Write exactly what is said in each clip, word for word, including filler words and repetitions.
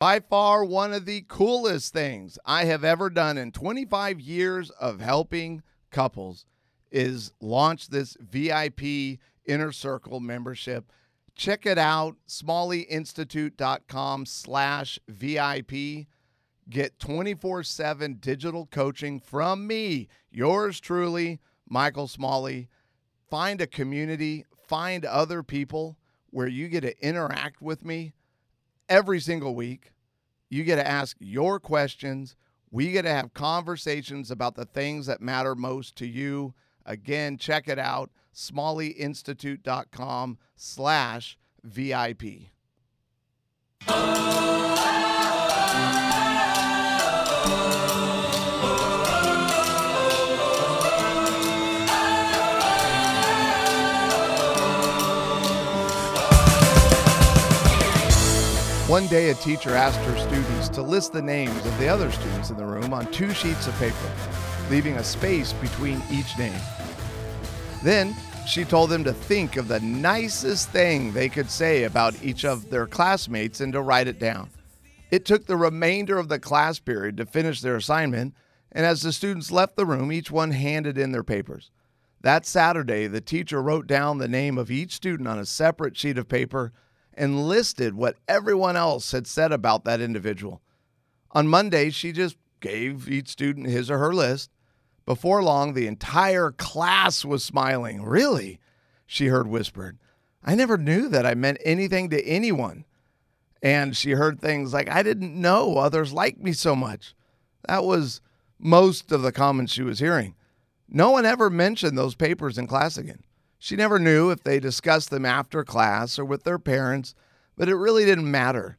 By far, one of the coolest things I have ever done in twenty-five years of helping couples is launch this V I P Inner Circle membership. Check it out, smalleyinstitute.com slash VIP. Get twenty-four seven digital coaching from me, yours truly, Michael Smalley. Find a community, find other people where you get to interact with me every single week. You get to ask your questions. We get to have conversations about the things that matter most to you. Again, check it out, smalleyinstitute.com slash VIP. One day, a teacher asked her students to list the names of the other students in the room on two sheets of paper, leaving a space between each name. Then she told them to think of the nicest thing they could say about each of their classmates and to write it down. It took the remainder of the class period to finish their assignment, and as the students left the room, each one handed in their papers. That Saturday, the teacher wrote down the name of each student on a separate sheet of paper and listed what everyone else had said about that individual. On Monday, she just gave each student his or her list. Before long, the entire class was smiling. "Really?" she heard whispered. "I never knew that I meant anything to anyone." And she heard things like, "I didn't know others liked me so much." That was most of the comments she was hearing. No one ever mentioned those papers in class again. She never knew if they discussed them after class or with their parents, but it really didn't matter.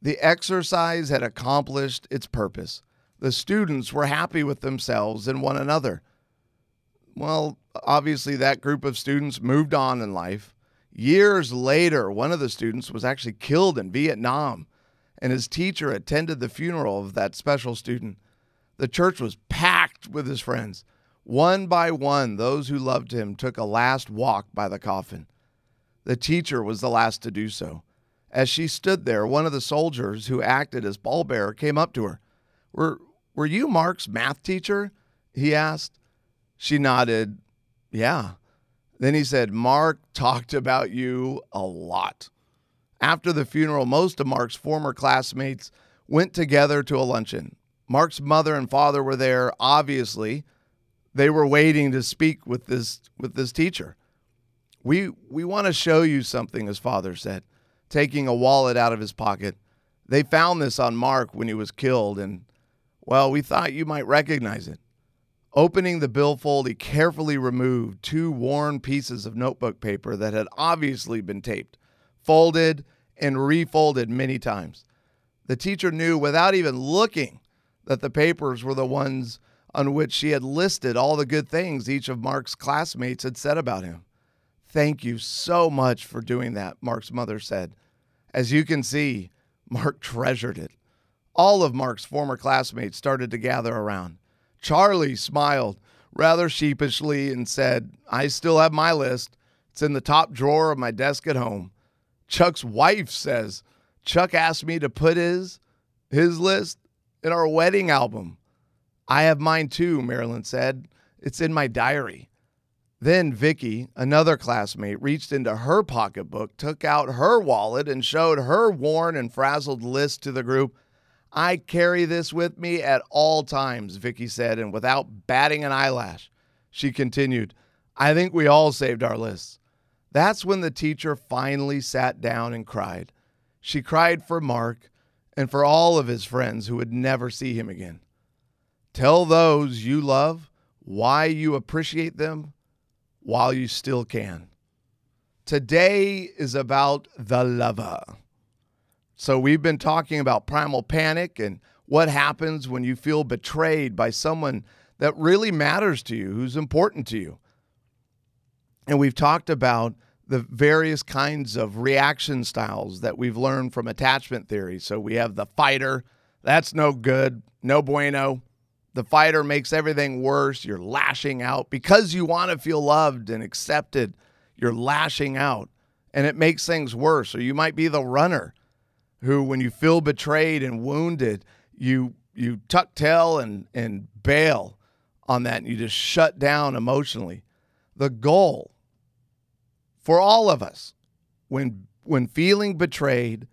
The exercise had accomplished its purpose. The students were happy with themselves and one another. Well, obviously that group of students moved on in life. Years later, one of the students was actually killed in Vietnam, and his teacher attended the funeral of that special student. The church was packed with his friends. One by one, those who loved him took a last walk by the coffin. The teacher was the last to do so. As she stood there, one of the soldiers who acted as pallbearer came up to her. Were, were you Mark's math teacher?" he asked. She nodded, "Yeah." Then he said, "Mark talked about you a lot." After the funeral, most of Mark's former classmates went together to a luncheon. Mark's mother and father were there, obviously. They were waiting to speak with this with this teacher. We we want to show you something," his father said, taking a wallet out of his pocket. "They found this on Mark when he was killed, and, well, we thought you might recognize it." Opening the billfold, he carefully removed two worn pieces of notebook paper that had obviously been taped, folded, and refolded many times. The teacher knew without even looking that the papers were the ones on which she had listed all the good things each of Mark's classmates had said about him. "Thank you so much for doing that," Mark's mother said. As you can see, Mark treasured it. All of Mark's former classmates started to gather around. Charlie smiled rather sheepishly and said, "I still have my list. It's in the top drawer of my desk at home." Chuck's wife says, "Chuck asked me to put his, his list in our wedding album." "I have mine too," Marilyn said. "It's in my diary." Then Vicky, another classmate, reached into her pocketbook, took out her wallet, and showed her worn and frazzled list to the group. "I carry this with me at all times," Vicky said, and without batting an eyelash, she continued, "I think we all saved our lists." That's when the teacher finally sat down and cried. She cried for Mark and for all of his friends who would never see him again. Tell those you love why you appreciate them while you still can. Today is about the lover. So we've been talking about primal panic and what happens when you feel betrayed by someone that really matters to you, who's important to you. And we've talked about the various kinds of reaction styles that we've learned from attachment theory. So we have the fighter. That's no good. No bueno. The fighter makes everything worse. You're lashing out because you want to feel loved and accepted. You're lashing out, and it makes things worse. Or you might be the runner. who, when you feel betrayed and wounded, you you tuck tail and, and bail on that, and you just shut down emotionally. The goal for all of us, when when feeling betrayed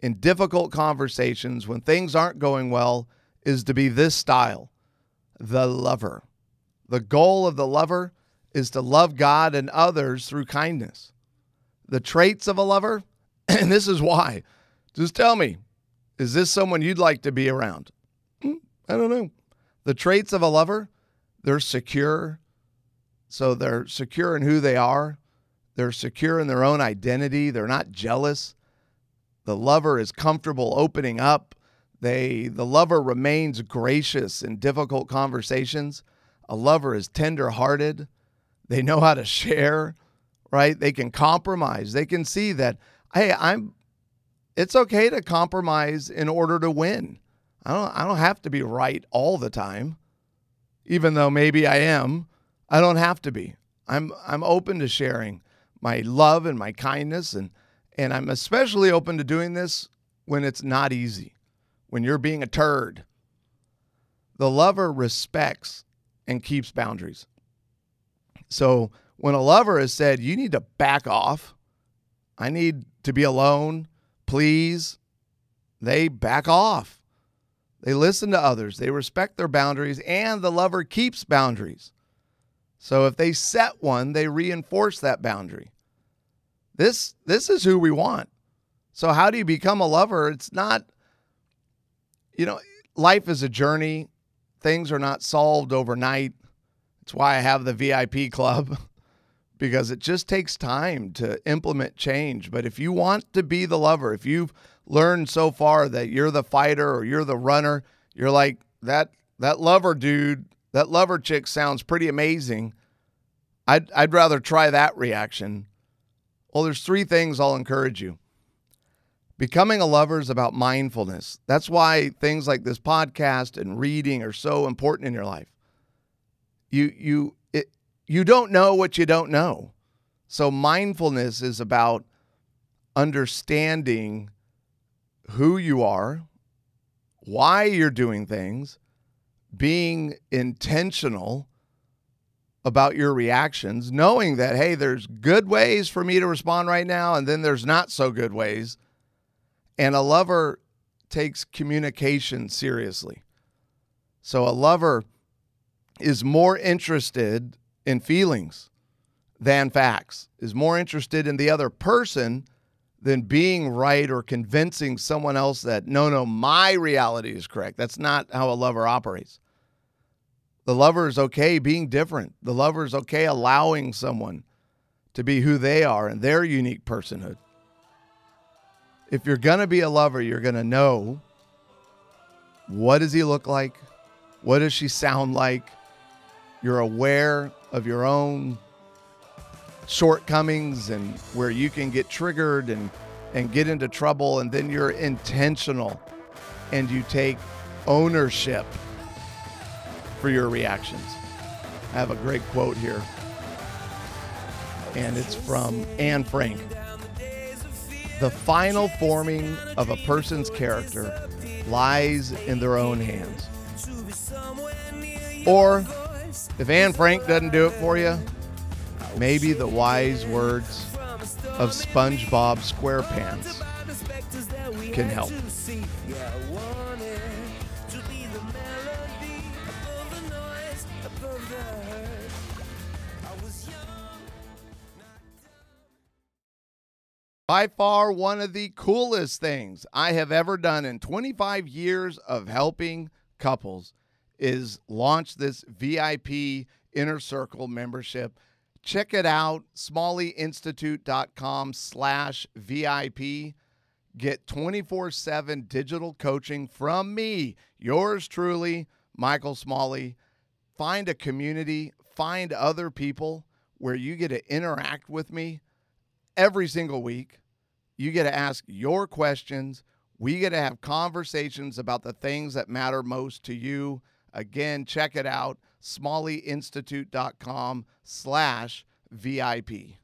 in difficult conversations, when things aren't going well, is to be this style, the lover. The goal of the lover is to love God and others through kindness. The traits of a lover, and this is why. Just tell me, is this someone you'd like to be around? I don't know. The traits of a lover, they're secure. So they're secure in who they are. They're secure in their own identity. They're not jealous. The lover is comfortable opening up. They, the lover remains gracious in difficult conversations. A lover is tender-hearted. They know how to share, right? They can compromise. They can see that, hey, I'm. It's okay to compromise in order to win. I don't. I don't have to be right all the time, even though maybe I am. I don't have to be. I'm. I'm open to sharing my love and my kindness and. And I'm especially open to doing this when it's not easy, when you're being a turd. The lover respects and keeps boundaries. So when a lover has said, you need to back off, I need to be alone, please, they back off. They listen to others. They respect their boundaries, and the lover keeps boundaries. So if they set one, they reinforce that boundary. This this is who we want. So how do you become a lover? It's not, you know, life is a journey. Things are not solved overnight. It's why I have the V I P club, because it just takes time to implement change. But if you want to be the lover, if you've learned so far that you're the fighter or you're the runner, you're like, that that lover dude, that lover chick sounds pretty amazing. I'd I'd rather try that reaction. Well, there's three things I'll encourage you. Becoming a lover is about mindfulness. That's why things like this podcast and reading are so important in your life. You you it, you don't know what you don't know. So mindfulness is about understanding who you are, why you're doing things, being intentional about your reactions, knowing that, hey, there's good ways for me to respond right now, and then there's not so good ways. And a lover takes communication seriously. So a lover is more interested in feelings than facts, is more interested in the other person than being right or convincing someone else that, no, no, my reality is correct. That's not how a lover operates. The lover is okay being different. The lover is okay allowing someone to be who they are and their unique personhood. If you're going to be a lover, you're going to know, what does he look like? What does she sound like? You're aware of your own shortcomings and where you can get triggered and, and get into trouble. And then you're intentional and you take ownership for your reactions. I have a great quote here, and it's from Anne Frank. The final forming of a person's character lies in their own hands. Or, if Anne Frank doesn't do it for you, maybe the wise words of SpongeBob SquarePants can help. By far, one of the coolest things I have ever done in twenty-five years of helping couples is launch this V I P Inner Circle membership. Check it out, smalleyinstitute.com slash VIP. Get twenty-four seven digital coaching from me, yours truly, Michael Smalley. Find a community, find other people where you get to interact with me. Every single week, you get to ask your questions. We get to have conversations about the things that matter most to you. Again, check it out, smalleyinstitute.com slash VIP.